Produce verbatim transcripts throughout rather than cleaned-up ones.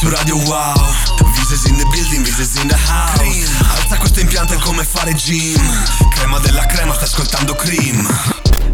su Radio Wow. Vises in the building, Vises in the house. Alza questo impianto, è come fare gym. Crema della crema, sta ascoltando Cream.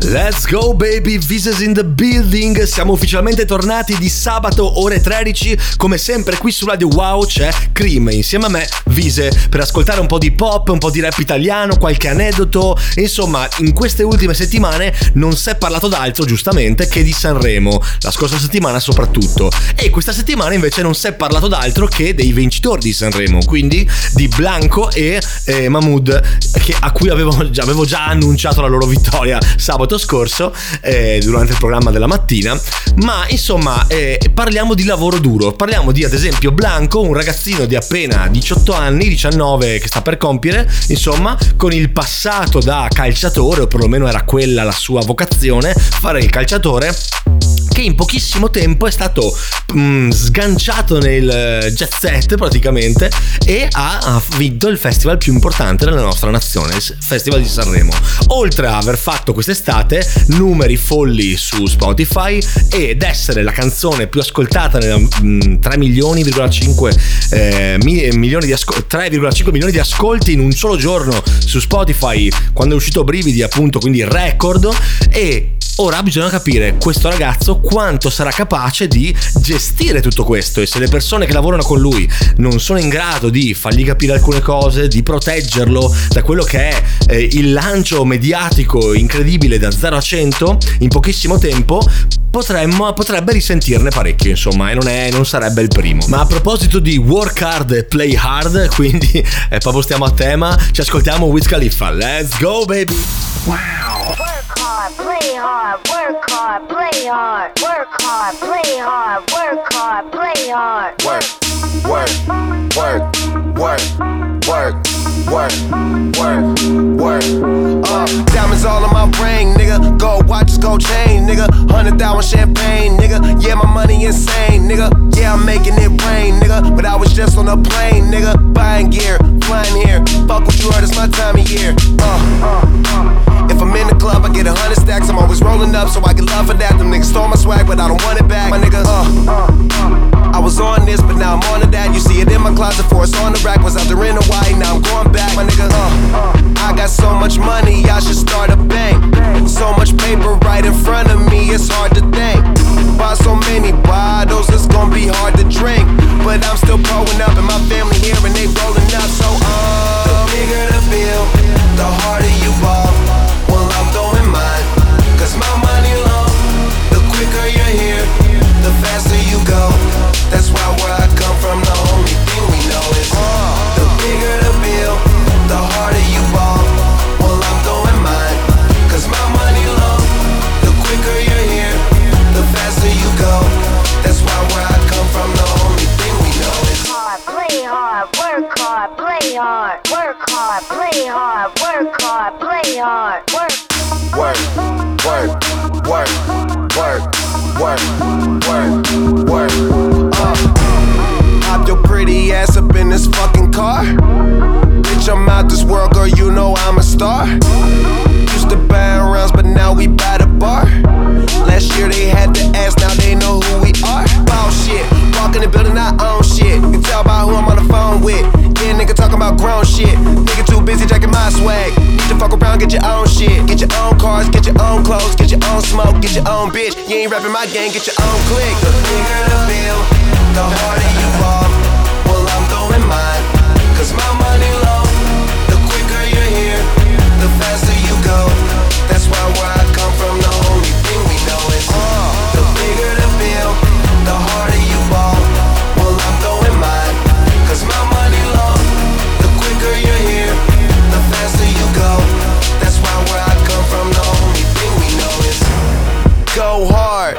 Let's go baby, Vises in the building. Siamo ufficialmente tornati di sabato ore tredici. Come sempre qui su Radio Wow c'è Cream insieme a me, Vise, per ascoltare un po' di pop, un po' di rap italiano, qualche aneddoto. Insomma, in queste ultime settimane non si è parlato d'altro, giustamente, che di Sanremo. La scorsa settimana soprattutto. E questa settimana invece non si è parlato d'altro che dei vincitori di Sanremo, quindi di Blanco e eh, Mahmood, che, a cui avevo già, avevo già annunciato la loro vittoria sabato scorso eh, durante il programma della mattina. Ma insomma eh, parliamo di lavoro duro, parliamo di, ad esempio, Blanco, un ragazzino di appena diciotto anni, diciannove che sta per compiere, insomma, con il passato da calciatore, o perlomeno era quella la sua vocazione, fare il calciatore, che in pochissimo tempo è stato mm, sganciato nel jet set praticamente e ha, ha vinto il festival più importante della nostra nazione, il Festival di Sanremo, oltre a aver fatto quest'estate numeri folli su Spotify ed essere la canzone più ascoltata nella, mm, tre virgola cinque milioni di ascolti in un solo giorno su Spotify quando è uscito Brividi, appunto, quindi record. E ora bisogna capire questo ragazzo quanto sarà capace di gestire tutto questo, e se le persone che lavorano con lui non sono in grado di fargli capire alcune cose, di proteggerlo da quello che è eh, il lancio mediatico incredibile da zero a cento in pochissimo tempo, potremmo, potrebbe risentirne parecchio, insomma, e non, è, non sarebbe il primo. Ma a proposito di work hard e play hard, quindi eh, proprio stiamo a tema, ci ascoltiamo Wiz Khalifa. Let's go baby. Wow. Play hard, work hard, play hard, work hard, play hard, work hard, play hard. Work, work, work, work, work, work, work, work. Uh, diamonds all in my brain, nigga. Gold watches, gold chain, nigga. Hundred thousand champagne, nigga. Yeah, my money insane, nigga. Yeah, I'm making it rain, nigga. But I was just on a plane, nigga. Buying gear, flying here. Fuck what you heard, it's my time of year. Uh, uh, uh. If I'm in the club, I get a hundred stacks. I'm always rolling up so I can love for that. Them niggas stole my swag, but I don't want it back. My nigga, uh, uh, I was on this, but now I'm on to that. You see it in my closet before it's on the rack. Was out there in Hawaii, now I'm going back. My nigga, uh, I got so much money, I should start a bank. So much paper right in front of me, it's hard to think. Buy so many bottles, it's gonna be hard to drink. But I'm still growing up, and my family here, and they rolling up. So, uh, the bigger the bill, the harder you ball. Well, I'm throwing mine, cause my money long. The quicker you're here, the faster you go. That's why where I come from, the only thing we know is uh, the bigger the bill, the harder you ball. Well, I'm throwing mine, cause my money long. The quicker you're here, the faster you go. That's why where I come from, the only thing we know is hard, play hard, work hard, play hard, work hard, play hard, work hard, play hard. Work, work, work, work, work, work, work, uh, pop your pretty ass up in this fucking car. Bitch, I'm out this world, girl, you know I'm a star. Used to buy rounds, but now we buy the bar. Last year they had the ass, now they know who we are. Ball shit, walk in the building, I own shit. You can tell by who I'm on the phone with. Yeah, nigga talking about grown shit. Nigga too busy jacking my swag. Need to fuck around, get your own shit. Get your own cars, get your own clothes, get your own smoke, get your own bitch. You ain't rapping my game, get your own click. The bigger the bill, the harder you fall. Well, I'm throwing mine, cause my money low. The quicker you're here, the faster you go. That's why where I come from, the only thing we know is uh, the bigger the bill, the harder you fall. Well, I'm throwing mine, cause my money low. The quicker you're here, the faster you go. That's why where I come from, the only thing we know is go hard.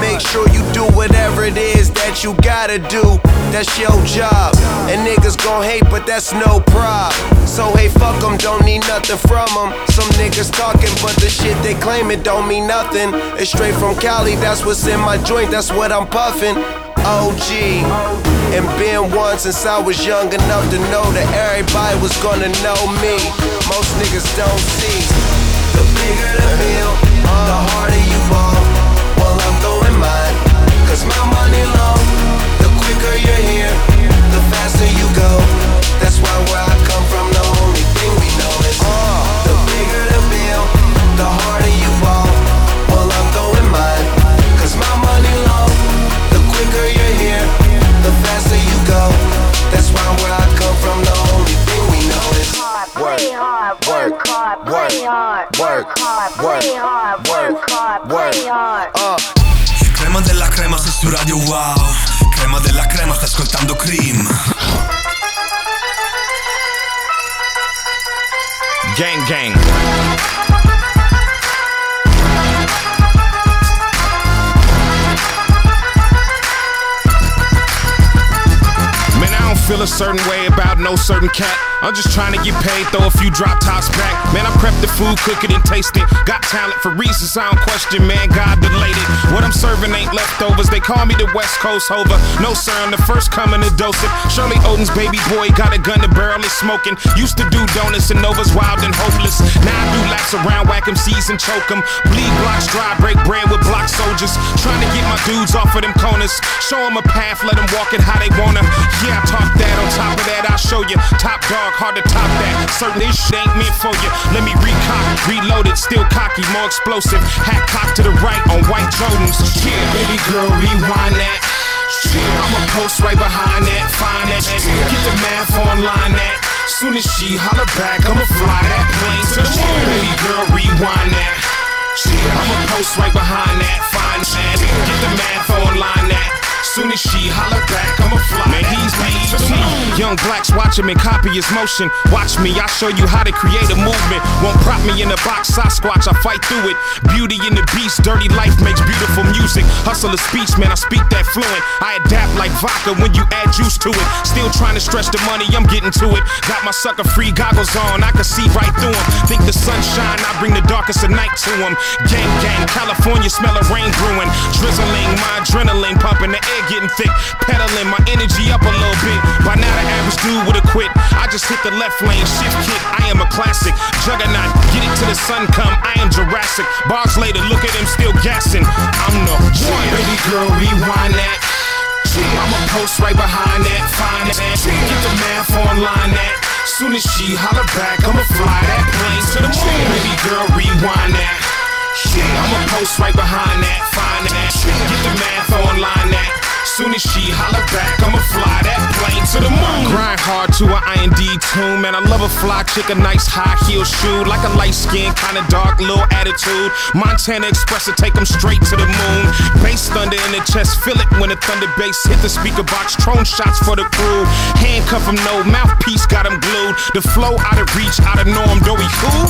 Make sure you do whatever it is that you gotta do. That's your job. And niggas gon' hate, but that's no prob. So hey, fuck em, don't need nothing from em. Some niggas talking, but the shit they claimin' don't mean nothing. It's straight from Cali, that's what's in my joint, that's what I'm puffin'. O G, and been one since I was young enough to know that everybody was gonna know me. Most niggas don't see. The bigger the bill, the harder you ball. Well, I'm throwing mine, cause my money long. The quicker you're here, work, work, work, work. Uh. Crema della crema, sei su Radio Wow. Crema della crema, stai ascoltando Cream. Gang gang. Man, I don't feel a certain way about no certain cat. I'm just trying to get paid, throw a few drop tops back. Man, I prepped the food, cook it and taste it. Got talent for reasons I don't question, man, God delayed it. What I'm serving ain't leftovers, they call me the West Coast hover. No sir, I'm the first coming to dose it. Shirley Odin's baby boy got a gun, the barrel is smoking. Used to do donuts and Nova's wild and hopeless. Now I do laps around, whack M Cs and choke them. Bleed blocks dry, break bread with block soldiers. Trying to get my dudes off of them corners. Show them a path, let them walk it how they wanna. Yeah, I talk that, on top of that I'll show you. Top dog, hard to top that. Certain this shit ain't meant for you. Let me recop, reload it, still cocky, more explosive. Hat cocked to the right on white Jordans. Yeah, baby girl, rewind that. Yeah, I'ma post right behind that. Find that. Yeah. Get the math online that. Soon as she holler back, I'ma fly that plane to the moon. Baby girl, rewind that. Yeah, I'ma post right behind that. Find that. Yeah. Get the math online that. Soon as she holler back, I'ma fly. Man, he's made. Young blacks watch him and copy his motion. Watch me, I'll show you how to create a movement. Won't prop me in a box, Sasquatch, I fight through it. Beauty and the Beast, dirty life makes beautiful music. Hustle of speech, man, I speak that fluent. I adapt like vodka when you add juice to it. Still trying to stretch the money, I'm getting to it. Got my sucker free goggles on, I can see right through them. Think the sunshine, I bring the darkest of night to them. Gang, gang, California, smell of rain brewing. Drizzling, my adrenaline pumping the air getting thick, pedaling my energy up a little bit. By now the average dude would've quit. I just hit the left lane, shift kick. I am a classic juggernaut, get it till the sun come. I am Jurassic. Bars later, look at him still gassing. I'm the one. Baby girl, rewind that. I'ma post right behind that. Find that. Get the math online that. Soon as she holler back, I'ma fly that plane to the moon. Baby girl, rewind that. I'ma post right behind that. Find that. Get the math online that. Soon as she holler back, I'ma fly that plane to the moon. Grind hard to an I N D tune, man. I love a fly chick, a nice high heel shoe. Like a light skin, kinda dark, little attitude. Montana Express to take them straight to the moon. Bass thunder in the chest, feel it when the thunder bass hit the speaker box. Drone shots for the crew. Handcuff him, no mouthpiece, got him glued. The flow out of reach, out of norm, do we cool?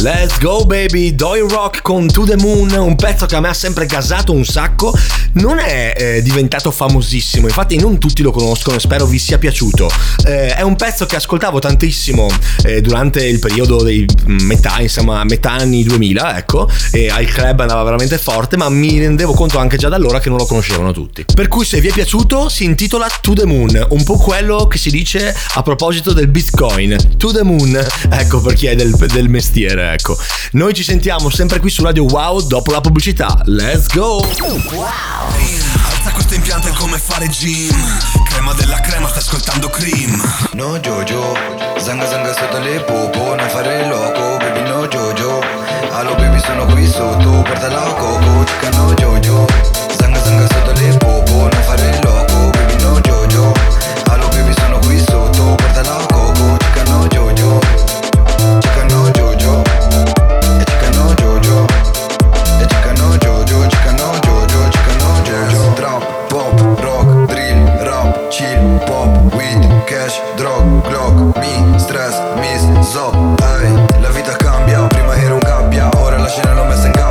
Let's go baby, Doi Rock con To The Moon. Un pezzo che a me ha sempre gasato un sacco. Non è eh, diventato famosissimo, infatti non tutti lo conoscono, spero vi sia piaciuto. Eh, è un pezzo che ascoltavo tantissimo eh, durante il periodo dei metà, insomma metà anni duemila, ecco, e al club andava veramente forte, ma mi rendevo conto anche già da allora che non lo conoscevano tutti. Per cui se vi è piaciuto si intitola To The Moon, un po' quello che si dice a proposito del Bitcoin, To The Moon, ecco, per chi è del, del mestiere, ecco. Noi ci sentiamo sempre qui su Radio Wow dopo la pubblicità. Let's go! Wow! Questo impianto è come fare gym. Crema della crema, sta ascoltando Cream. No Jojo, zanga zanga sotto le popo. Non fare il loco, baby no Jojo. Allo baby sono qui sotto, portala a coco. Chica no Jojo, zanga zanga sotto le popo. Non fare il loco, baby no Jojo. Allo baby sono qui sotto, portala a coco. Chica no Jojo, chica no Jojo. E chica no Jojo, e chica no Jojo, chica no Jojo. Trap, pop, rock, drill, rap, chill, pop, weed, cash, drug, glock, mi, stress, miss, zop. Ehi, hey, la vita cambia, prima era un gabbia, ora la scena l'ho messa in gabbia.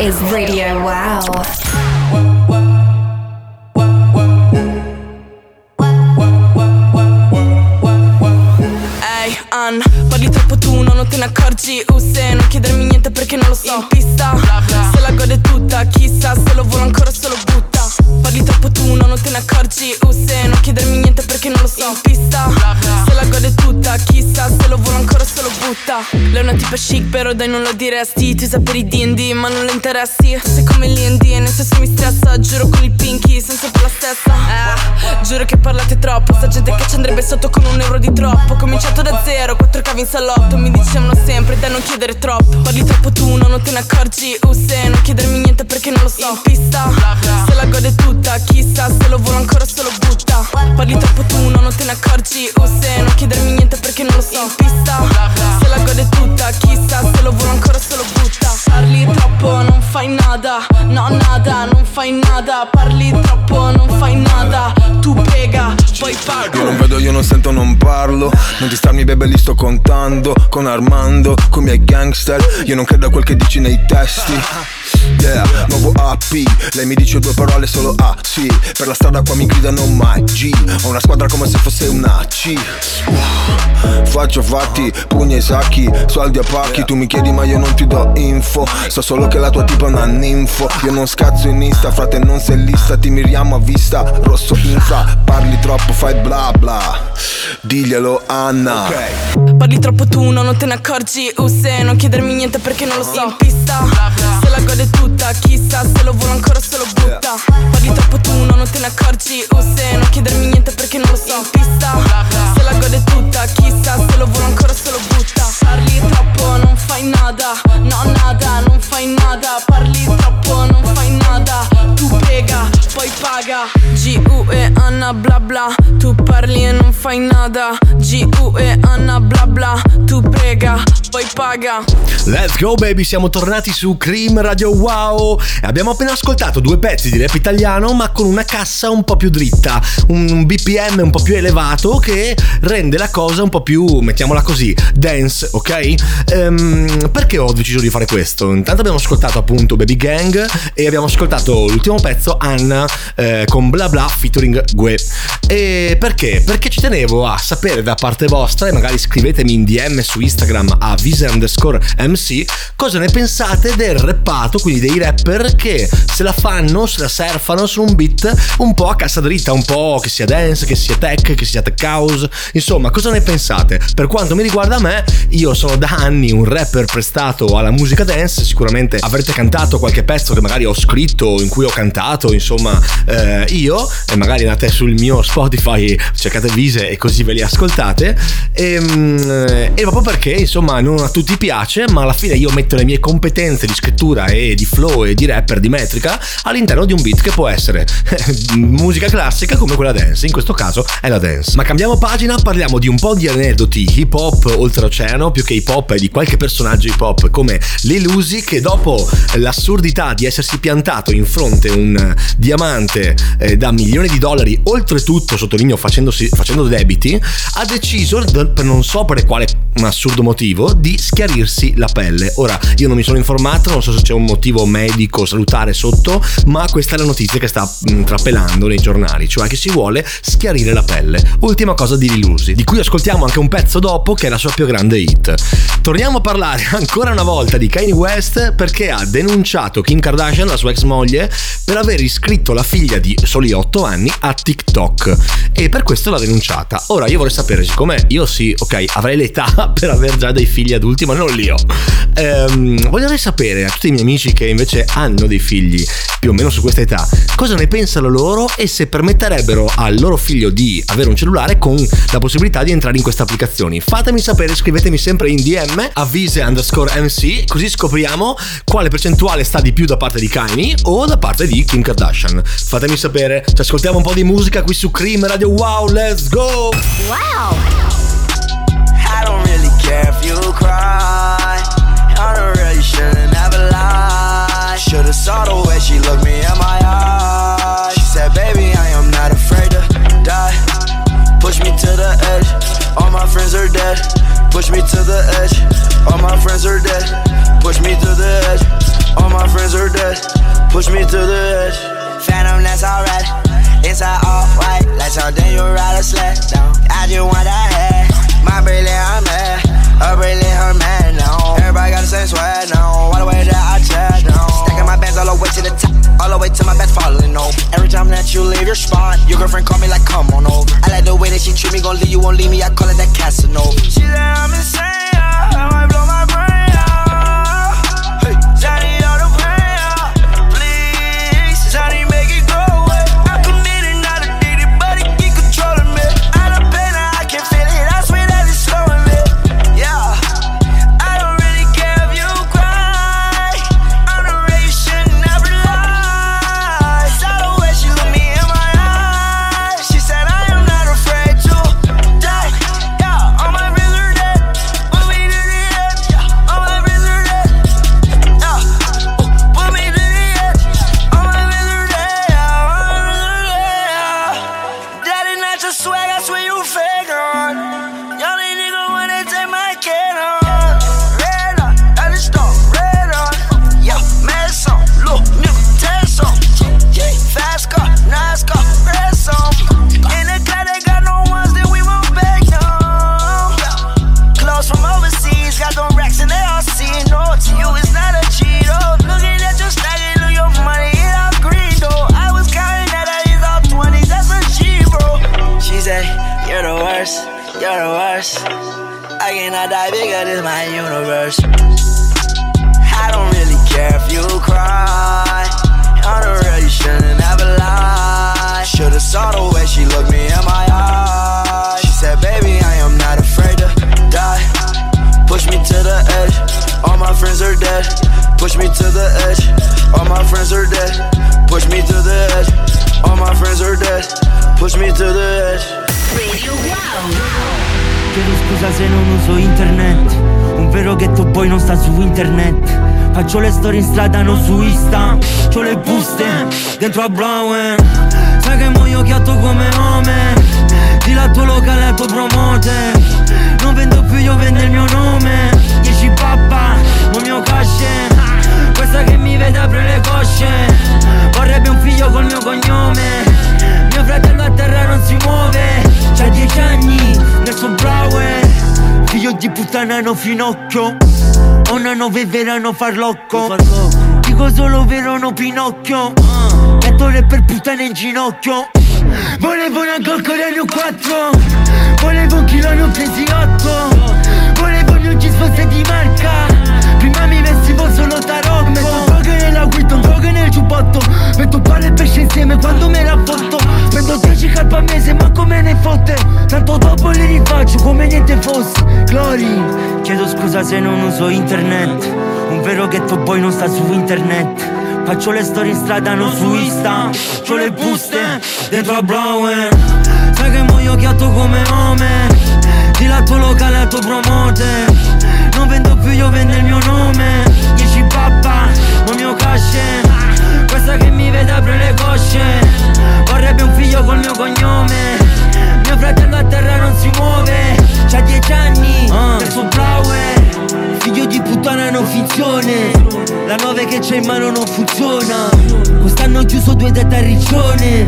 is Radio Wow. Ehi, hey, Ann, parli troppo tu, non te ne accorgi. Oh, se non chiedermi niente perché non lo so. In pista, bla bla, se la gode tutta. Chissà, se lo vuole ancora, se lo butta. Parli troppo tu, non te ne accorgi. Oh, se non chiedermi niente perché non lo so. In pista, bla bla, se la gode tutta. Chissà, se lo vuole ancora, se lo butta. Lei è una tipa chic, però dai non lo diresti. Tu usa per i D and D, ma non le interessi. Tu sei come l'Indie, nel senso mi stressa. Giuro con i pinky, senza per la stessa. Eh, giuro che parlate troppo. Sta gente che ci andrebbe sotto con un euro di troppo. Cominciato da zero, quattro cavi in salotto. Mi dicevano sempre da non chiedere troppo. Parli troppo tu, non te ne accorgi. Oh, se non chiedermi niente perché non lo so. In pista, se la gode tutta. Chissà, se lo vuole ancora, se lo butta. Parli troppo tu, non te ne accorgi. Oh, se non chiedermi niente perché non lo so. In pista, se la gode tutta. Chissà, se lo vuole ancora, se lo butta. Parli troppo, non fai nada. No, nada, non fai nada. Parli troppo, non fai nada. Tu prega, poi paga. Io non vedo, io non sento, non parlo. Non distarmi, baby, li sto contando. Con Armando, con i miei gangster. Io non credo a quel che dici nei testi. Yeah, nuovo A P. Lei mi dice due parole solo A, sì. Per la strada qua mi gridano mai G. Ho una squadra come se fosse una C. uh, Faccio fatti, pugni ai sacchi, soldi a pacchi. Tu mi chiedi ma io non ti do info. So solo che la tua tipa è una ninfo. Io non scazzo in Insta, frate non sei lista. Ti miriamo a vista, rosso infra. Parli troppo, fai bla bla. Diglielo Anna, okay. Parli troppo tu, non te ne accorgi. Oh, se non chiedermi niente perché non lo so. In pista, se la gode tutta. Chissà, se lo vuole ancora, se lo butta. Parli troppo tu, non te ne accorgi. Oh, se non chiedermi niente perché non lo so. In pista, se la gode tutta. Chissà, se lo vuole ancora, se lo butta. Parli troppo, non fai nada. No, nada, non fai nada. Parli troppo, non fai nada. Tu prega, poi paga. G U e Anna bla bla. Tu parli e non fai nada. G U e Anna bla bla. Tu prega, poi paga. Let's go baby, siamo tornati su Cream Radio Wow. Abbiamo appena ascoltato due pezzi di rap italiano, ma con una cassa un po' più dritta, un B P M un po' più elevato, che rende la cosa un po' più, mettiamola così, dance, ok? Ehm, perché ho deciso di fare questo? Intanto abbiamo ascoltato appunto Baby Gang e abbiamo ascoltato l'ultimo pezzo Anna eh, con Bla Bla featuring Guè. E perché? Perché ci tenevo a sapere da parte vostra, e magari scrivetemi in D M su Instagram a vise underscore M C, cosa ne pensate del rappato, quindi dei rapper che se la fanno, se la surfano su un beat un po' a cassa dritta, un po' che sia dance, che sia tech, che sia tech house, insomma cosa ne pensate? Per quanto mi riguarda a me, io sono da anni un rapper prestato alla musica dance, sicuramente avrete cantato qualche pezzo che magari ho scritto, in cui ho cantato, insomma eh, io, e magari andate sul mio Spotify, cercate Vise e così ve li ascoltate, e, e proprio perché insomma non a tutti piace, ma alla fine io metto le mie competenze di scrittura e di flow e di rapper, di metrica, all'interno di un beat che può essere musica classica come quella dance, in questo caso è la dance. Ma cambiamo pagina, parliamo di un po' di aneddoti hip hop oltreoceano, più che hip hop e di qualche personaggio hip hop come Lil Uzi, che dopo l'assurdità di essersi piantato in fronte un diamante eh, da milioni di dollari, oltretutto sottolineo facendosi, facendo debiti, ha deciso, per non so per quale assurdo motivo, di schiarirsi la pelle. Ora io non mi sono informato, non so se c'è un motivo medico salutare sotto, ma questa è la notizia che sta mh, trapelando nei giornali, cioè che si vuole schiarire la pelle. Ultima cosa di Lil Uzi, di cui ascoltiamo anche un pezzo dopo, che è la sua più grande hit. Torniamo a parlare ancora una volta di Kanye West, perché ha denunciato Kim Kardashian, la sua ex moglie, per aver iscritto la figlia di soli otto anni a TikTok, e per questo l'ha denunciata. Ora io vorrei sapere, siccome io sì, ok, avrei l'età per aver già dei figli adulti, ma non li ho, ehm, vorrei sapere a tutti i miei amici che invece hanno dei figli più o meno su questa età, cosa ne pensano loro e se permetterebbero al loro figlio di avere un cellulare con la possibilità di entrare in queste applicazioni. Fatemi sapere, scrivetemi sempre in D M a vise underscore M C, così scopriamo quale percentuale sta di più da parte di Kanye o da parte di Kim Kardashian. Fatemi sapere, ci ascoltiamo un po' di musica qui su Cream Radio Wow, let's go! Wow! I don't really care if you cry, I don't really should've never lied. Should've saw the way she looked me in my eyes. She said baby I am not afraid to die. Push me to the edge, all my friends are dead. Push me to the edge, all my friends are dead. Push me to the edge, All my friends are dead. Push me to the edge. Phantom, that's alright. Inside all white. Like something you ride a sled down. I just want that head. My brilliant, I'm mad. A brilliant, her man, no. Everybody got the same sweat, no. All the way that I chat, no. Stacking my bands all the way to the top. All the way till my bed's falling, no. Every time that you leave your spot, your girlfriend call me like, come on over. I like the way that she treat me, gon' leave you, won't leave me. I call it that Casanova. She said I'm insane, I might blow my brain. Faccio le storie in strada, non su Insta. C'ho le buste dentro a Brown. Sai che muoio chiatto come nome. Di là tuo locale e tuo promote. Non vendo più, io vendo il mio nome. Dieci pappa, un mio cash. Questa che mi vede apre le cosce. Vorrebbe un figlio col mio cognome. Mio fratello a terra non si muove. C'ha dieci anni, nel suo Brown. Figlio di puttana, no finocchio. Oh no, no, verano farlocco. Dico solo vero, no Pinocchio. Metto le per puttane in ginocchio. Volevo una cocca, ne ho quattro. Volevo un chilo, ne ho presi otto. Volevo non ci fosse di marca. Prima mi vestivo solo tarocco. Metto droghe nella guida, droghe nel giubbotto. Metto pane e pesce insieme quando me la fotto. Metto dieci k a mese, ma come ne fotte. Tanto dopo li rifaccio come niente fosse. Glory. Chiedo scusa se non uso internet. Un vero ghetto boy non sta su internet. Faccio le storie in strada, non su Insta. C'ho le buste dentro a Brown. Sai che muoio chiatto come nome. Di là tuo locale e tuo promote. Non vendo più, io vendo il mio nome. Dieci pappa, un mio cash. Questa che mi vede apre le cosce. Vorrebbe un figlio col mio cognome. Mio fratello a terra non si muove. C'ha dieci anni, uh. nel suo Brown. Figlio di puttana non finzione. La nove che c'è in mano non funziona. Quest'anno ho chiuso due dette a riccione.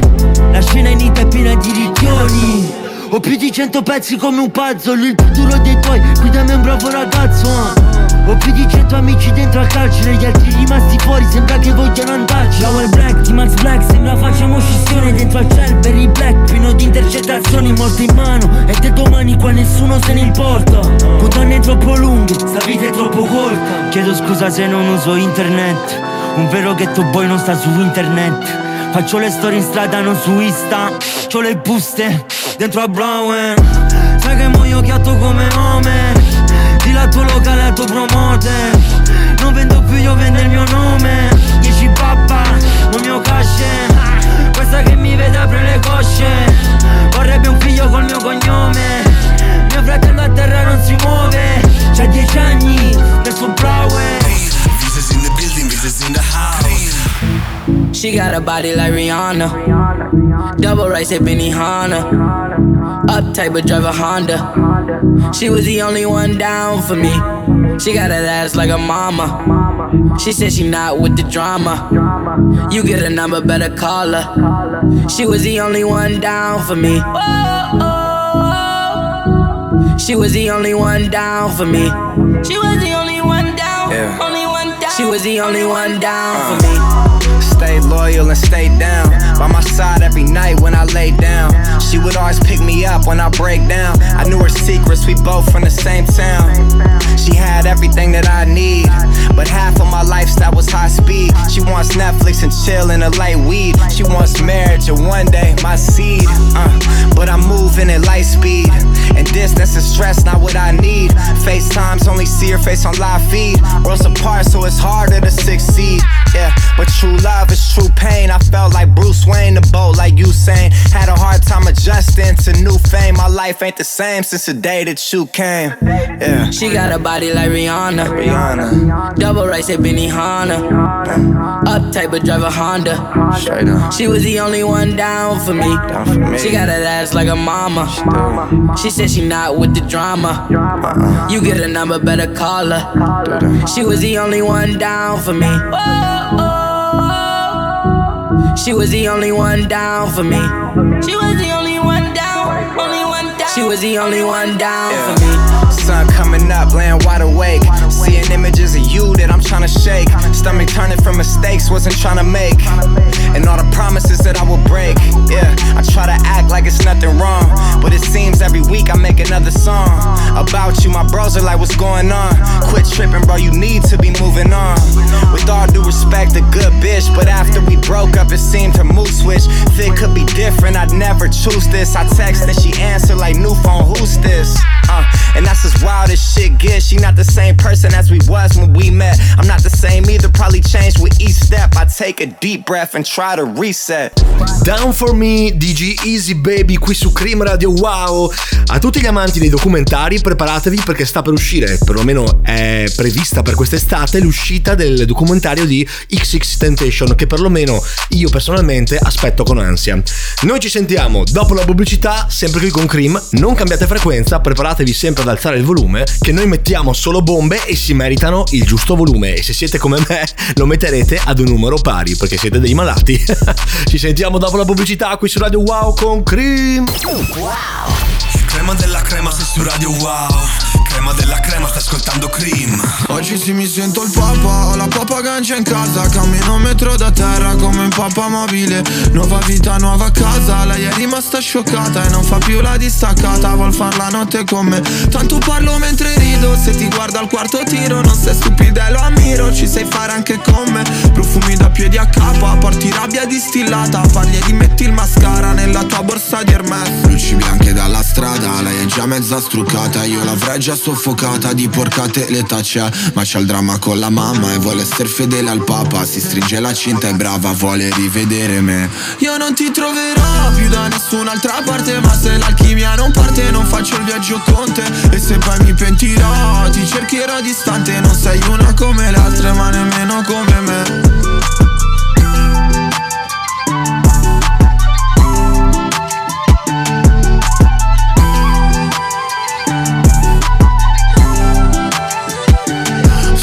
La scena in Italia è piena di ricchioni. Ho più di cento pezzi come un puzzle. Il futuro dei tuoi, guidami un bravo ragazzo. uh. Ho più di cento amici dentro al carcere. Gli altri rimasti fuori sembra che vogliano andarci. Lower Black, di Max Black, sembra facciamo scissione. Dentro al Chelberry Black, pieno di intercettazioni. Morte in mano, e te domani qua nessuno se ne importa. Condanne troppo lunghe, sta vita è troppo corta. Chiedo scusa se non uso internet. Un vero ghetto boy non sta su internet. Faccio le storie in strada, non su Insta. C'ho le buste dentro a Brown. Sai che muoio chiatto come nome. Di là tuo locale e tuo promote. Non vendo più, io vendo il mio nome. Dieci pappa, un mio cash. Questa che mi vede apre le cosce. Vorrebbe un figlio col mio cognome. Mio fratello a terra non si muove. C'ha dieci anni, nel suo Brown. In the building, business in the house. She got a body like Rihanna. Double rice at Benihana. Uptight but drive a Honda. She was the only one down for me. She got that ass like a mama. She said she not with the drama. You get her number, better call her. She was the only one down for me. She was the only one down for me. She was the only one down, yeah. Only one down. She was the only one down uh. for me. Stay loyal and stay down. By my side every night when I lay down. She would always pick me up when I break down. I knew her secrets, we both from the same town. She had everything that I need, but half of my lifestyle was high speed. She wants Netflix and chill and a light weed. She wants marriage and one day my seed. uh, But I'm moving at light speed, and distance and stress not what I need. FaceTimes only see her face on live feed. Worlds apart so it's harder to succeed. Yeah, but true love is true pain. I felt like Bruce Wayne, the boat like Usain. Had a hard time adjusting to new fame. My life ain't the same since the day that you came. Yeah. She got a body like Rihanna. Rihanna. Double rights at Benihana. Uptight but drive a Honda. She was the only one down for me. She got that ass like a mama. She said she not with the drama. You get her number, better call her. She was the only one down for me. She was the only one down for me. She was the only one down, only one down. She was the only one down yeah. for me. Sun coming up, laying wide awake. Seeing images of you that I'm trying to shake. Stomach turning from mistakes, wasn't trying to make. And all the promises that I would break. Yeah, I try to act like it's nothing wrong, but it seems every week I make another song about you. My bros are like, what's going on? Quit tripping, bro, you need to be moving on. With all due respect, a good bitch, but after we broke up, it seemed to mood switch. Think could be different, I'd never choose this. I text and she answered like, new phone, who's this? Uh, and that's as wild as shit gets. She not the same person as we was when we met. I'm not the same either, probably changed with each step. I take a deep breath and try to reset. Down for me, D J Easy Baby, qui su Cream Radio Wow. A tutti gli amanti dei documentari, preparatevi perché sta per uscire, perlomeno è prevista per quest'estate, l'uscita del documentario di XXXTentacion, che perlomeno io personalmente aspetto con ansia. Noi ci sentiamo dopo la pubblicità, sempre qui con Cream. Non cambiate frequenza, preparatevi sempre ad alzare il volume, che noi mettiamo solo bombe e si meritano il giusto volume. E se siete come me, lo metterete ad un numero pari, perché siete dei malati. Ci sentiamo dopo la pubblicità qui su Radio Wow con Cream. Wow. Crema della crema, sei su Radio Wow. Crema della crema, stai ascoltando Cream. Oggi sì mi sento il papa, ho la papagancia in casa. Cammino un metro da terra come un papa mobile. Nuova vita, nuova casa, lei è rimasta scioccata e non fa più la distaccata. Vuol far la notte con me. Tanto parlo mentre rido. Se ti guardo al quarto tiro, non sei stupida e lo ammiro. Ci sai fare anche con me. Profumi da piedi a capa, porti rabbia distillata. Parli e rimetti il mascara nella tua borsa di Hermes. Luci bianche dalla strada, lei è già mezza struccata. Io l'avrei già soffocata, di porcate l'età c'è. Ma c'ha il dramma con la mamma e vuole essere fedele al papa. Si stringe la cinta, è brava, vuole rivedere me. Io non ti troverò più da nessun'altra parte. Ma se l'alchimia non parte, non faccio il viaggio con te. E se poi mi pentirò, ti cercherò distante. Non sei una come l'altra, ma nemmeno come me.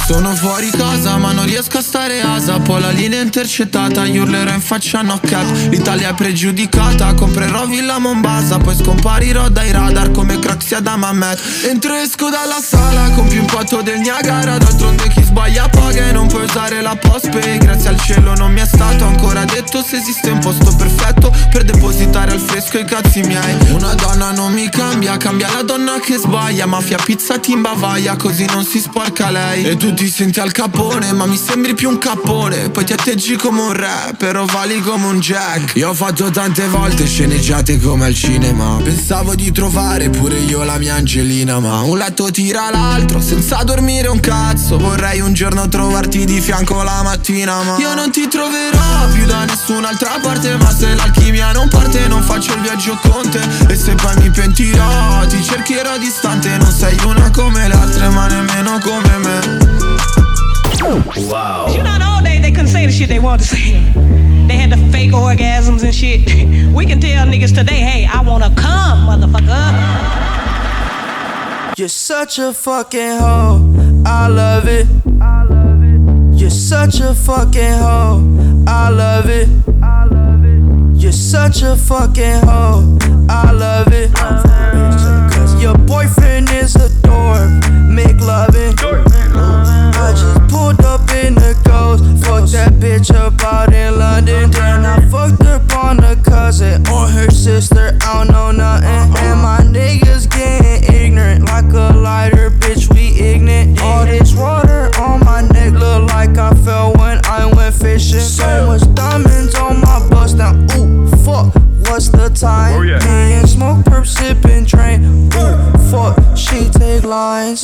Sono fuori casa ma non riesco a stare asa. Poi la linea intercettata, io urlerò in faccia no cap. L'Italia è pregiudicata, comprerò Villa Mombasa. Poi scomparirò dai radar come Craxia da Mamet. Entro e esco dalla sala con più impatto del Niagara. D'altronde chi sbaglia paga e non puoi usare la postpay. Grazie al cielo non mi è stato ancora detto se esiste un posto perfetto per depositare al fresco i cazzi miei. Una donna non mi cambia, cambia la donna che sbaglia. Mafia, pizza, timbavaia, così non si sporca lei. E tu ti senti al capone, ma mi sembri più un cappone. Poi ti atteggi come un re, però vali come un jack. Io ho fatto tante volte sceneggiate come al cinema. Pensavo di trovare pure io la mia Angelina, ma un letto tira l'altro senza dormire un cazzo. Vorrei un giorno trovarti di fianco la mattina, ma io non ti troverò più da nessun'altra parte. Ma se l'alchimia non parte, non faccio il viaggio con te. E se poi mi pentirò, ti cercherò distante. Non sei una come l'altra, ma nemmeno come me. Wow. You know, the old days they couldn't say the shit they wanted to say. They had the fake orgasms and shit. We can tell niggas today, hey, I wanna come, motherfucker. You're such a fucking hoe. I love it. You're such a fucking hoe. I love it. You're such a fucking hoe. I love it. Cause your boyfriend is a dork. Make loving. I just pulled up in the ghost. Fucked that bitch up out in London. Then I fucked up on a cousin. Or her sister, I don't know nothing. And my niggas getting ignorant. Like a lighter, bitch, we ignorant. All this water on my neck look like I fell when I went fishing. So much diamonds on my bust. Now, ooh, fuck, what's the time? Oh, yeah. And smoke, perp, sippin', drain. Ooh, fuck, she take lines.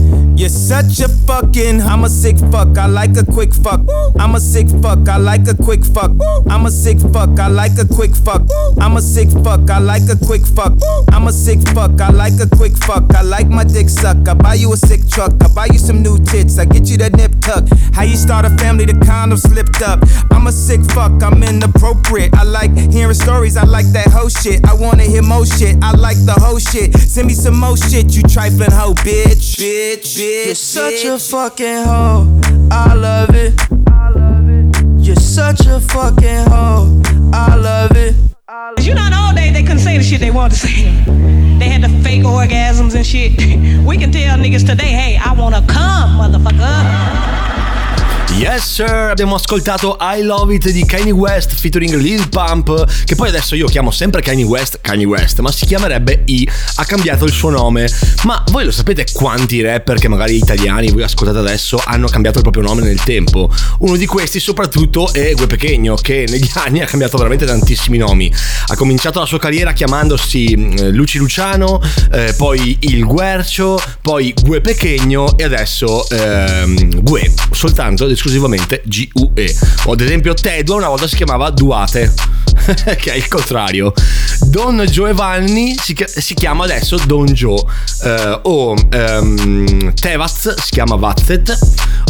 You're such a fucking, I'm a sick fuck, I like a quick fuck. I'm a sick fuck, I like a quick fuck. I'm a sick fuck, I like a quick fuck. I'm a sick fuck, I like a quick fuck. I'm a sick fuck, I like a quick fuck. I like my dick suck, I buy you a sick truck. I buy you some new tits, I get you that nip tuck. How you start a family, the condom slipped up. I'm a sick fuck, I'm inappropriate. I like hearing stories, I like that hoe shit. I wanna hear more shit, I like the hoe shit. Send me some more shit, you trifling hoe, bitch. Bitch, bitch. You're such a fucking hoe, I love it. You're such a fucking hoe, I love it. You know, all day they couldn't say the shit they wanted to say. They had the fake orgasms and shit. We can tell niggas today, hey, I wanna come, motherfucker. Yes sir, abbiamo ascoltato I Love It di Kanye West featuring Lil Pump, che poi adesso io chiamo sempre Kanye West, Kanye West, ma si chiamerebbe I, ha cambiato il suo nome. Ma voi lo sapete quanti rapper che magari italiani voi ascoltate adesso hanno cambiato il proprio nome nel tempo? Uno di questi soprattutto è Guè Pequeno, che negli anni ha cambiato veramente tantissimi nomi. Ha cominciato la sua carriera chiamandosi eh, Luci Luciano, eh, poi Il Guercio, poi Guè Pequeno e adesso ehm, Guè, soltanto ed esclusivamente G U E. O ad esempio Tedua una volta si chiamava Duate, che è il contrario. Don Giovanni si, chi- si chiama adesso Don Joe. Uh, o um, Tevaz si chiama Vazet,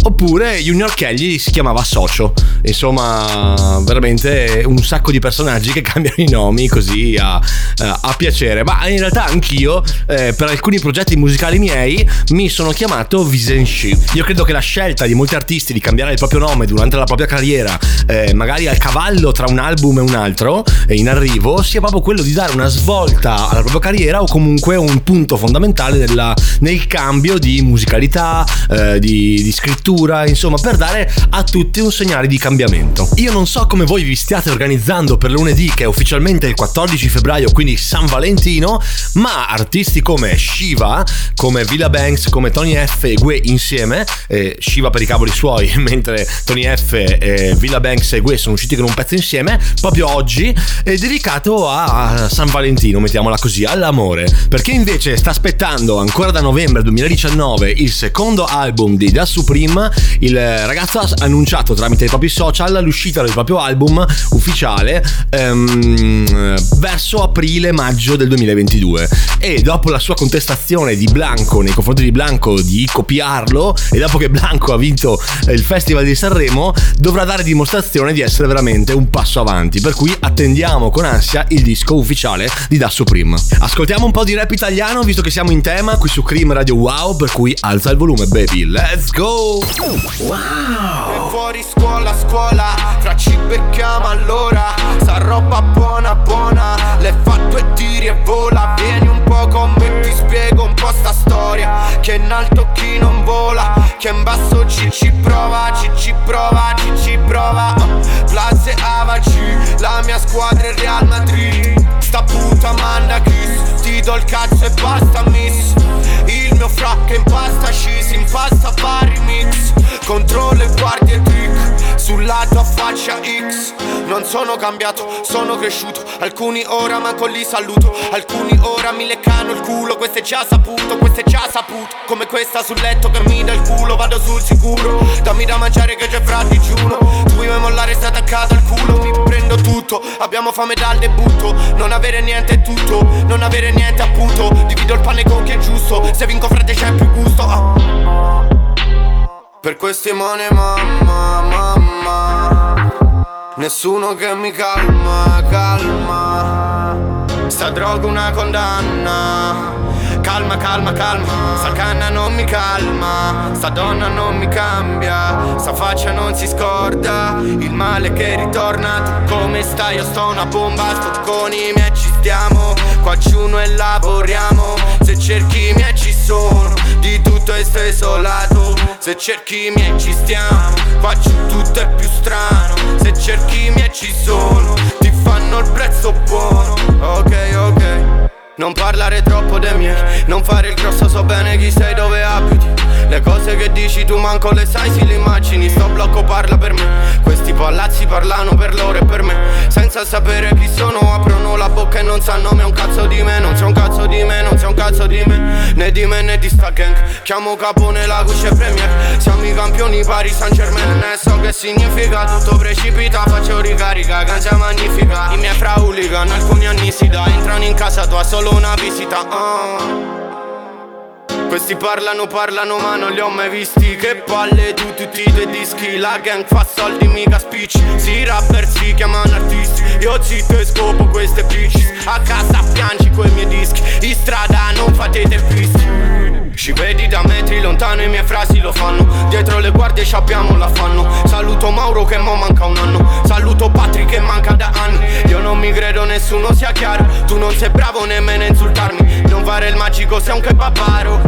oppure Junior Kelly si chiamava Socio. Insomma, veramente un sacco di personaggi che cambiano i nomi così a, a piacere. Ma in realtà anch'io eh, per alcuni progetti musicali miei mi sono chiamato Visenshi. Io credo che la scelta di molti artisti di cambiare il proprio nome durante la propria carriera, eh, magari al cavallo tra un album e un altro eh, in arrivo, sia proprio quello di dare una svolta alla propria carriera o comunque un punto fondamentale Della, nel cambio di musicalità, eh, di, di scrittura, insomma, per dare a tutti un segnale di cambiamento. Io non so come voi vi stiate organizzando per lunedì, che è ufficialmente il quattordici febbraio, quindi San Valentino, ma artisti come Shiva, come Villa Banks, come Tony F e Guè insieme, eh, Shiva per i cavoli suoi, mentre Tony F, eh, Villa Banks e Guè sono usciti con un pezzo insieme proprio oggi, è dedicato a San Valentino, mettiamola così, all'amore, perché invece sta aspettando ancora da novembre duemiladiciannove il secondo album di Da Supreme. Il ragazzo ha annunciato tramite i propri social l'uscita del proprio album ufficiale ehm, verso aprile-maggio del duemilaventidue, e dopo la sua contestazione di Blanco nei confronti di Blanco di copiarlo, e dopo che Blanco ha vinto il Festival di Sanremo, dovrà dare dimostrazione di essere veramente un passo avanti, per cui attendiamo con ansia il disco ufficiale di Da Supreme. Ascoltiamo un po' di rap italiano, visto che siamo in tema qui su Cream Radio Wow, per cui alza il volume baby, let's go. Wow. E fuori scuola scuola, fra ci becchiamo allora, sta roba buona buona, l'hai fatto e tiri e vola. Vieni un po' con me, ti spiego un po' sta storia, che in alto chi non vola, che in basso ci ci prova, ci ci prova, ci ci prova. Plase Avaci, la mia squadra è Real Madrid. Sta puta manda kiss, ti do il cazzo e basta miss. Il mio fracco impasta sci, si impasta vari mix. Controllo e guardie trick, sulla tua faccia X. Non sono cambiato, sono cresciuto. Alcuni ora manco li saluto, alcuni ora mi leccano il culo. Questo è già saputo, questo è già saputo. Come questa sul letto che mi dà il culo, vado sul sicuro. Dammi da mangiare che c'è fra digiuno. Tu mi vuoi mollare, sta attaccato al culo. Mi prendo tutto, abbiamo fame dal debutto. Non avere niente è tutto, non avere niente appunto. Divido do il pane con chi è giusto. Se vinco frate c'è più gusto, ah. Per questi money mamma, mamma, nessuno che mi calma, calma. Sta droga una condanna. Calma, calma, calma. Sta canna non mi calma. Sta donna non mi cambia. Sta faccia non si scorda. Il male che ritorna. Tu come stai? Io sto una bomba. Sto con i miei ci stiamo. Qua giù noi lavoriamo. Se cerchi i miei ci sono. Di tutto è stesolato. Se cerchi i miei ci stiamo. Qua giù tutto è più strano. Se cerchi i miei ci sono. Ti fanno il prezzo buono. Ok, ok. Non parlare troppo dei miei, non fare il grosso, so bene chi sei, dove abiti. Le cose che dici tu manco le sai, si le immagini. Sto blocco parla per me, questi palazzi parlano per loro e per me. Senza sapere chi sono aprono la bocca e non sanno me un cazzo di me. Non c'è un cazzo di me, non c'è un cazzo di me. Né di me né di sta gang, chiamo Capone, la Gucci e Premier. Siamo i campioni pari San Germain, ne so che significa. Tutto precipita, faccio ricarica, canzia magnifica. I miei fra hooligan, alcuni anni si dà, entrano in casa tua solo una visita, uh. Questi parlano, parlano ma non li ho mai visti. Che palle tu, tutti i tuoi dischi. La gang fa soldi, mica spicci. Si rapper si chiamano artisti. Io zitto e scopo queste bitches. A casa piangi coi miei dischi. In strada non fatete visti. Ci vedi da metri lontano, i miei frasi lo fanno. Dietro le guardie ci abbiamo l'affanno. Saluto Mauro che mo manca un anno. Saluto Patrick che manca da anni. Io non mi credo, nessuno sia chiaro. Tu non sei bravo nemmeno a insultarmi. Non fare il magico, sei un kebabaro.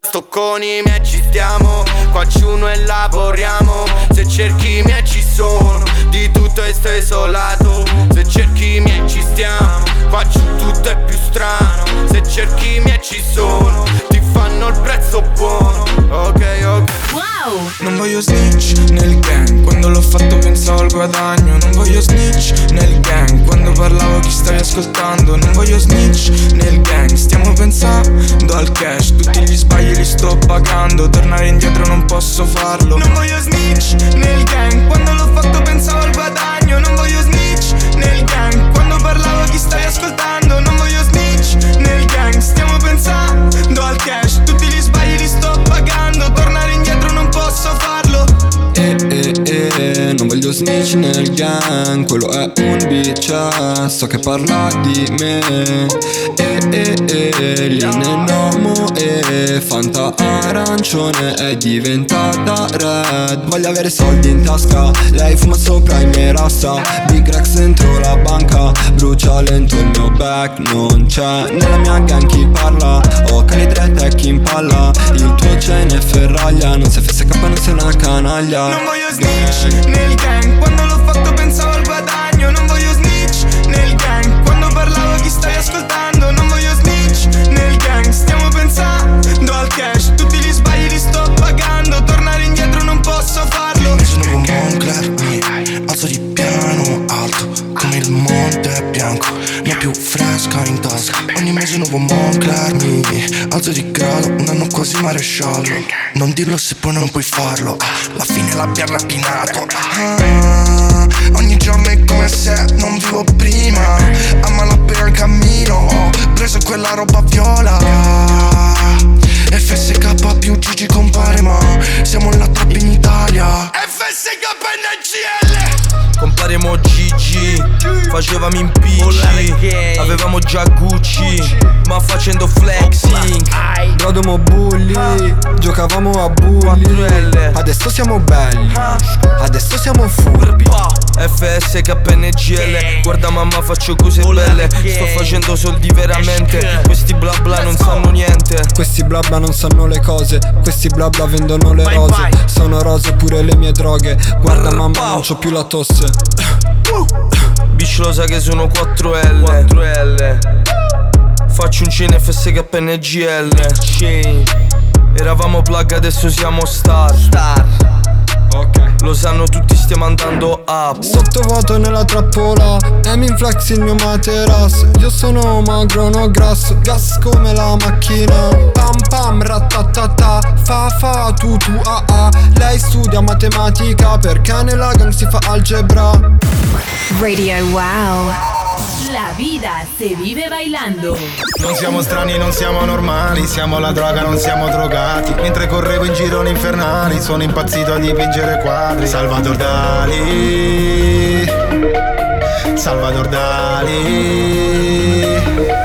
Sto con i miei ci stiamo. Qua giù noi lavoriamo. Se cerchi i miei ci sono. Di tutto è stesolato. Se cerchi i miei ci stiamo. Qua giù tutto è più strano. Se cerchi i miei ci sono. Ti fanno il prezzo buono. Ok, ok. Wow. Non voglio snitch nel gang. Quando l'ho fatto pensavo al guadagno. Non voglio snitch nel gang. Quando parlavo chi stavi ascoltando. Non voglio snitch nel gang. Stiamo pensando al cash. Tutti gli sbagli li sto pagando. Tornare indietro non posso farlo. Non voglio snitch nel gang. Quando l'ho fatto pensavo al guadagno. Non voglio snitch nel gang. Quando parlavo chi stavi ascoltando. Non voglio snitch nel gang. Stiamo pensando al cash. Tutti gli sbagli li sto pagando. Tornare indietro non posso farlo. Eh eh eh, non voglio snitch nel gang. Quello è un bitch, so che parla di me. Eh eh eh, linee nomo e Fanta arancione è diventata red. Voglio avere soldi in tasca, lei fuma sopra i miei rasta. Big Rex dentro la banca, brucia lento il mio back. Non c'è nella mia gang chi parla, ho cari dritta e chi impalla. Il tuo chain è ferraglia, non sei F S K, non sei una canaglia. Non voglio snitch nel gang, quando l'ho fatto pensavo al guadagno. Non voglio snitch nel gang, quando parlavo chi stai ascoltando. Non voglio snitch nel gang, stiamo pensando al cash. Tutti gli sbagli li sto pagando, tornare indietro non posso farlo. Sono con Moncler, alzo di piano alto, come il monte bianco, mia più fresca in tasca. Ogni mese nuovo Moncler, mi alzo di grado, un anno quasi maresciallo. Non dirlo se poi non puoi farlo, alla fine l'abbiamo rapinato. Ah, ogni giorno è come se non vivo prima, ammalo appena il cammino, ho preso quella roba viola. F S K più Gigi compare ma siamo la top in Italia. F S K N G L comparemo Gigi, facevamo in P C, avevamo già Gucci, ma facendo flexing, brodomo bulli, giocavamo a bulli. Adesso siamo belli, adesso siamo furbi. F S K N G L, guarda mamma faccio cose belle, sto facendo soldi veramente. Questi bla bla non sanno niente, questi bla bla non sanno le cose, questi bla bla vendono le rose. Sono rose pure le mie droghe, guarda mamma non c'ho più la tosse. Bitch lo sa che sono quattro L. Faccio un cine F S K N G L. Eravamo plug adesso siamo star. okay. Lo sanno tutti, stiamo andando up. Sottovuoto nella trappola e mi inflexi il mio materasso. Io sono magro, no grasso, gas come la macchina. Pam pam ratatata, fa fa tu tu a a. Lei studia matematica perché nella gang si fa algebra. Radio Wow. La vita se vive bailando. Non siamo strani, non siamo normali, siamo la droga, non siamo drogati. Mentre correvo in gironi infernali, sono impazzito a dipingere quadri. Salvador Dalì, Salvador Dalì,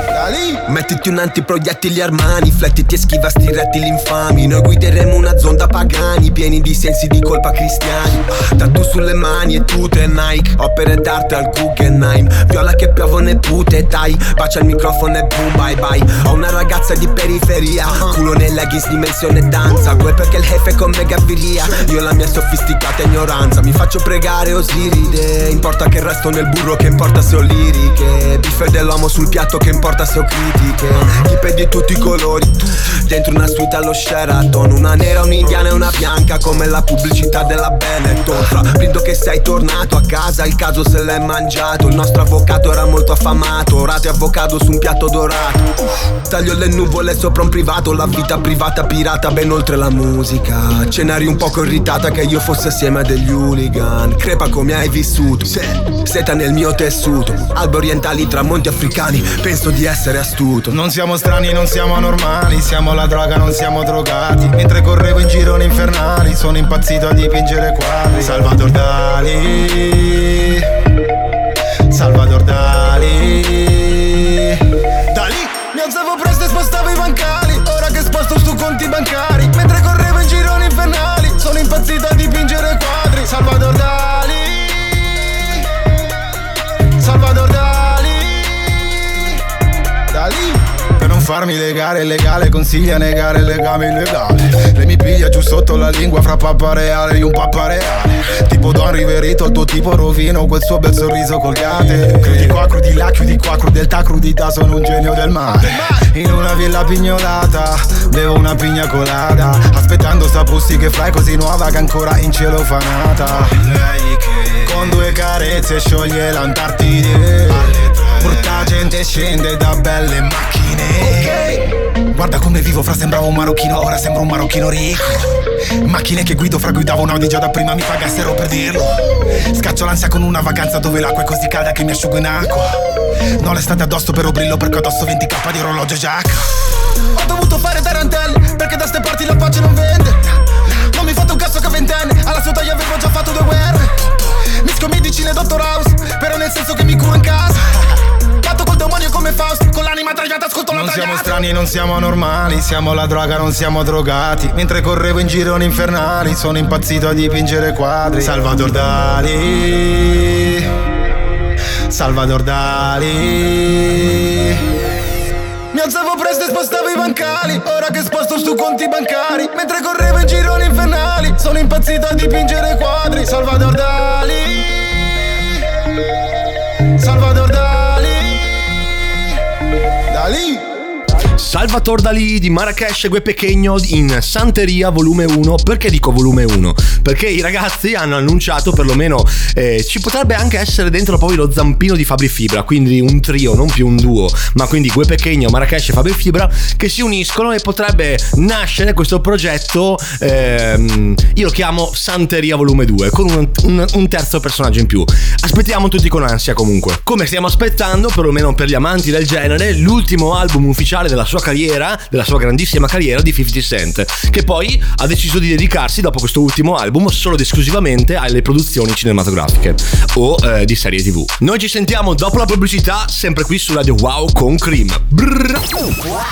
Dalì. Mettiti un antiproiettili Armani, flettiti e schiva sti rettili infami. Noi guideremo una zonda pagani, pieni di sensi di colpa cristiani. Tattoo sulle mani e tute Nike, opere d'arte al Guggenheim. Viola che piovono e pute, dai, bacia il microfono e boom bye bye. Ho una ragazza di periferia, culo nella ghis dimensione danza. Guè perché il jefe con mega viria, io la mia sofisticata ignoranza. Mi faccio pregare Osiride, importa che resto nel burro, che importa se ho liriche. Biffe dell'uomo sul piatto, che importa se ho critiche. Tipe di tutti i colori, dentro una suite allo Sheraton. Una nera, un'indiana e una bianca, come la pubblicità della Benetton. Brindo che sei tornato a casa, il caso se l'è mangiato. Il nostro avvocato era molto affamato, rate avvocato su un piatto dorato. Taglio le nuvole sopra un privato, la vita privata pirata ben oltre la musica. Cenari un poco irritata che io fossi assieme a degli hooligan. Crepa come hai vissuto, seta nel mio tessuto. Albi orientali, tramonti africani, penso di essere astuto. Non siamo strani, non siamo normali, siamo la droga, non siamo drogati. Mentre correvo in gironi infernali, sono impazzito a dipingere quadri. Salvador Dalì, Salvador Dalì, Dalì. Mi alzavo presto e spostavo i bancali, ora che sposto su conti bancari. Mentre correvo in gironi infernali, sono impazzito a dipingere quadri. Salvador Dalì, Salvador Dalì, Dalì. Farmi legare legale, consiglia negare legami illegale. Lei mi piglia giù sotto la lingua fra pappa reale e un pappa reale. Tipo Don Riverito, il tuo tipo rovino, quel suo bel sorriso colgate. Crudi qua, crudi là, chiudi qua, crudeltà, crudità, sono un genio del mare. In una villa pignolata, bevo una pigna colada, aspettando sta pussy che fai così nuova che ancora in cielo fanata. Lei che con due carezze scioglie l'Antartide, porta gente scende da belle macchine. Okay. Guarda come vivo, fra sembravo un marocchino, ora sembro un marocchino ricco. Macchine che guido, fra guidavo un Audi già da prima mi pagassero per dirlo. Scaccio l'ansia con una vacanza dove l'acqua è così calda che mi asciugo in acqua. No l'estate addosso però brillo perché addosso venti k di orologio e giacca. Ho dovuto fare tarantelle perché da ste parti la pace non vende. Non mi fate un cazzo che ventenne, alla sua taglia avevo già fatto due guerre. Misco medicina e Dottor House, però nel senso che mi curo in casa. Col demonio come Faust, con l'anima tagliata ascolto la tagliata. Non siamo strani, non siamo normali, siamo la droga, non siamo drogati. Mentre correvo in gironi infernali, sono impazzito a dipingere quadri. Salvador Dalì, Salvador Dalì. Mi alzavo presto e spostavo i bancali, ora che sposto su conti bancari. Mentre correvo in gironi infernali, sono impazzito a dipingere quadri. Salvador Dalì, Salvador Dalì. Dalì. Salvador Dalì di Marracash e Guè Pequeno in Santeria volume uno. Perché dico volume uno? Perché i ragazzi hanno annunciato, perlomeno eh, ci potrebbe anche essere dentro poi lo zampino di Fabri Fibra, quindi un trio, non più un duo, ma quindi Guè Pequeno, Marracash e Fabri Fibra che si uniscono e potrebbe nascere questo progetto, ehm, io lo chiamo Santeria volume due, con un, un, un terzo personaggio in più. Aspettiamo tutti con ansia comunque, come stiamo aspettando, perlomeno per gli amanti del genere, l'ultimo album ufficiale della sua carriera, della sua grandissima carriera, di cinquanta Cent, che poi ha deciso di dedicarsi dopo questo ultimo album solo ed esclusivamente alle produzioni cinematografiche o eh, di serie tv. Noi ci sentiamo dopo la pubblicità, sempre qui su Radio Wow con Cream. Brrr. Wow.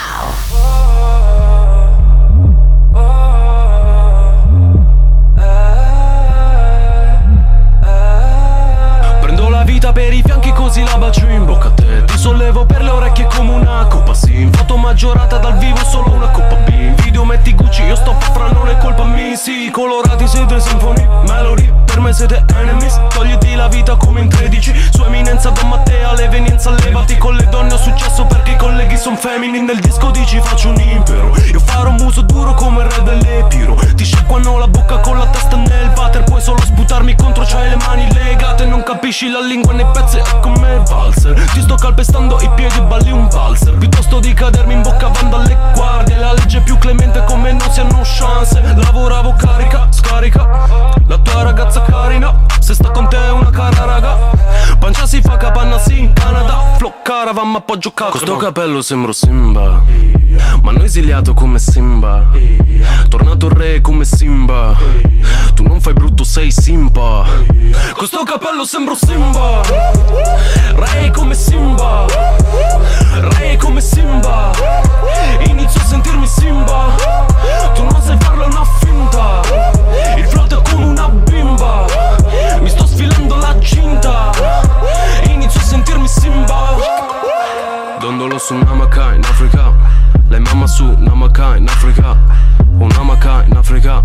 Per i fianchi così la bacio in bocca a te, ti sollevo per le orecchie come una coppa sim, foto maggiorata dal vivo solo una coppa B, in video metti Gucci io sto fra non è colpa mia, sì colorati siete sinfoni, melody, per me siete enemies, togliti vedi la vita come in tredici. Sua eminenza Don Matteo, l'evenienza levati. Con le donne ho successo perché i colleghi son femminili. Nel disco dici faccio un impero, io farò un muso duro come il re dell'epiro. Ti sciacquano la bocca con la testa nel water, puoi solo sputarmi contro, c'hai le mani legate. Non capisci la lingua nei pezzi, è come valzer. Ti sto calpestando i piedi e balli un valzer. Piuttosto di cadermi in bocca bando alle guardie. La legge è più clemente come non si hanno chance. Lavoravo carica, scarica, la tua ragazza carina. Se sta con te è una cara raga. Pancia si fa capanna, si in Canada. Flow caravan ma poi giocare. Con sto capello sembro Simba, ma hanno esiliato come Simba. Tornato re come Simba. Tu non fai brutto, sei Simba. Con sto capello sembro Simba, re come Simba, re come Simba. Inizio a sentirmi Simba. Tu non sai farlo, è una finta. Il flow è come una bimba. Mi sto sfilando la cinta. Inizio a sentirmi Simba. Dondolo su Namaka in Africa. Lei mamma su Namaka in Africa. Un Namaka in Africa.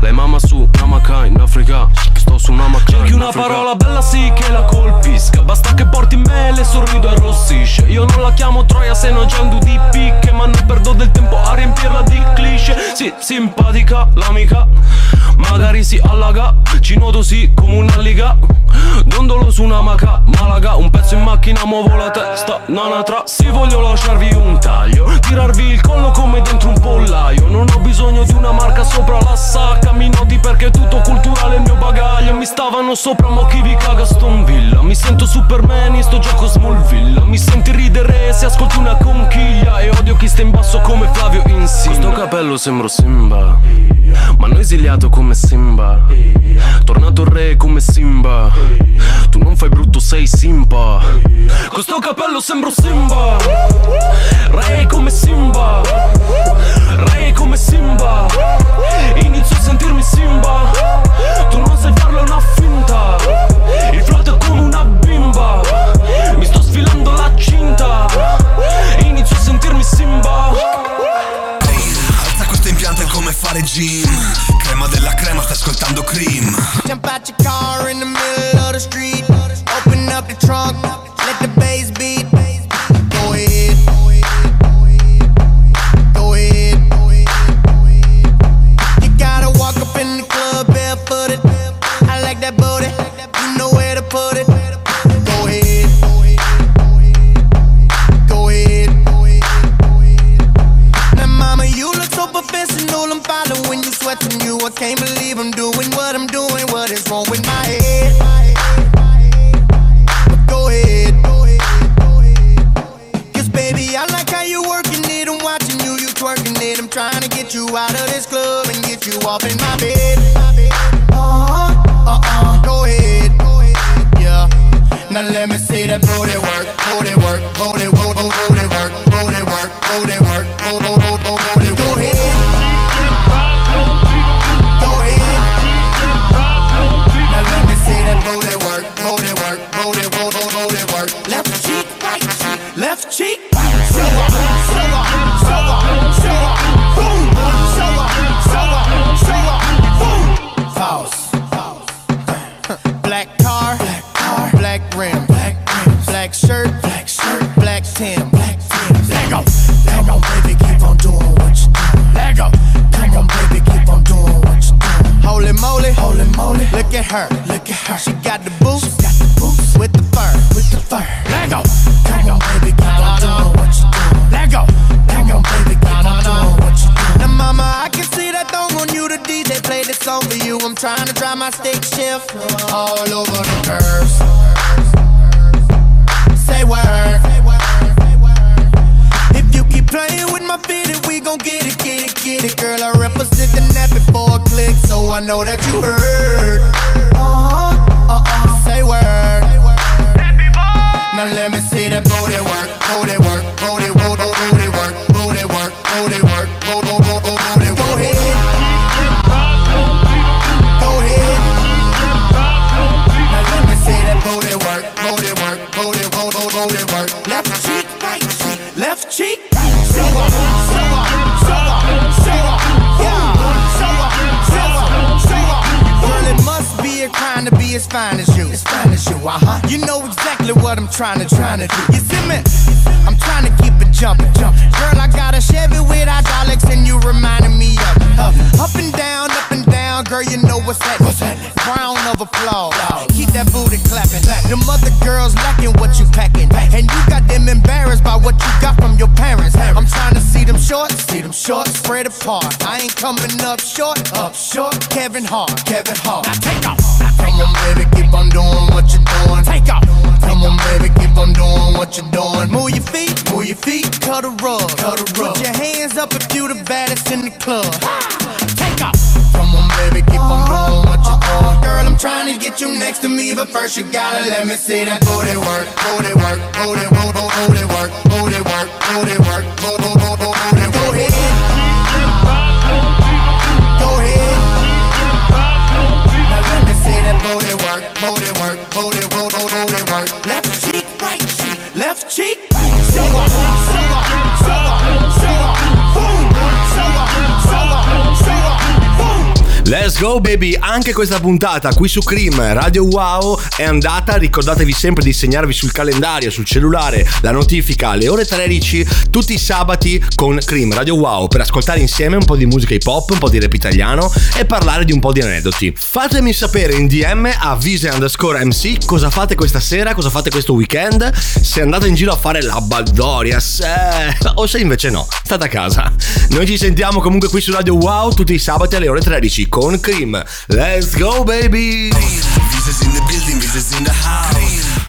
Lei mamma su Namaka in Africa. Sto su Namaka in Africa. Cerchi una parola bella sì che la colpisca. Basta che porti mele, sorrido e arrossisce. Io non la chiamo Troia se non c'è un di picche. Ma non perdo del tempo a riempirla di cliché. Sì, simpatica l'amica. Magari si allaga. Ci noto sì come una liga. Dondolo su Namaka, Malaga. Un pezzo in macchina, muovo la testa. Nanatra. Se voglio lasciarvi un taglio, tirarvi il collo come dentro un pollaio. Non ho bisogno di una marca sopra la sacca. Mi noti perché è tutto culturale il mio bagaglio. Mi stavano sopra ma chi vi caga Stone Villa. Mi sento Superman in sto gioco Smallville. Mi senti ridere se ascolti una conchiglia. E odio chi sta in basso come Flavio Insigne. Con sto capello sembro Simba, ma hanno esiliato come Simba. Tornato re come Simba. Tu non fai brutto, sei Simba. Con sto capello sembro Simba. Re come Simba, re come Simba. Inizio a sentirmi Simba. Tu non sai farlo, è una finta. Il flow è come una bimba. Mi sto sfilando la cinta. Inizio a sentirmi Simba. Alza questo impianto è come fare gym. Crema della crema, sta ascoltando Cream. Jump out your car in the middle of the street. Open up the trunk, let the bass beat. Can't believe I'm doing what I'm doing. What is wrong with my head? But go ahead. Cause baby, I like how you're working it. I'm watching you, you twerking it. I'm trying to get you out of this club and get you off in my bed. Uh-huh, uh-uh, go ahead. Yeah. Now let me see that booty work, booty work, booty work, booty work, booty work, booty work, booty work, booty work. Go ahead. Look at her, look at her. She got the boots, she got the boots with the fur, with the fur. Let go, let go, baby, keep on doing what you do. Let go, let go, baby, keep on doing what you do. Now, mama, I can see that thong on you. The D J play this song for you. I'm trying to drive my stick shift all over the curves. Say word. If you keep playing with my feet, then we gon' get it, get it, get it, girl. I represent the nappy for a click, so I know that you heard. Uh-huh, uh-uh, say word. Now let me see that booty work, booty work, booty work, booty work, booty work, booty work, booty work, booty work. Go ahead, go ahead. Now let me see that booty work, booty work, booty work, booty work. Left cheek, right cheek, left cheek. Silver, silver, silver, silver. Yeah. Well, it must be a kind of. be as fine as you, as fine as you, uh-huh. You know exactly what I'm trying to, trying to do. You see me? I'm trying to keep it jumping, jumping. Girl, I got a Chevy with hydraulics and you reminding me of it. Uh, up and down, up and down, girl, you know what's happening. What's happening? Crown of applause, oh. Keep that booty clapping. Them other girls lacking what you packing, and you got them embarrassed by what you got from your parents. I'm trying to see them shorts, see them shorts spread apart. I ain't coming up short, up short. Kevin Hart, Kevin Hart. Now take off. Come on, baby, keep on doing what you're doing. Take off. Come on, baby, keep on doing what you're doing. Move your feet, move your feet. Cut a rug, cut a rug. Put your hands up if you the baddest in the club. Take off. Come on, baby, keep on doing what you're doing. Girl, I'm trying to get you next to me, but first you gotta let me see that booty work, booty work, booty work, booty work, booty work, booty work, booty work, booty work. Go ahead, go ahead. Now let me see that booty work, booty work, booty work, booty work. Left cheek, right cheek, left cheek. Show up, show up, show up, show up. Boom, show up, show up, show up. Let's go baby, anche questa puntata qui su Cream, Radio Wow è andata, ricordatevi sempre di segnarvi sul calendario, sul cellulare, la notifica alle ore tredici, tutti i sabati con Cream, Radio Wow, per ascoltare insieme un po' di musica hip hop, un po' di rap italiano e parlare di un po' di aneddoti. Fatemi sapere in D M a Vise underscore M C cosa fate questa sera, cosa fate questo weekend, se andate in giro a fare la baldoria, se... o se invece no, state a casa. Noi ci sentiamo comunque qui su Radio Wow tutti i sabati alle ore tredici. Con Cream. Let's go baby. Vises in the building, Vises in the house.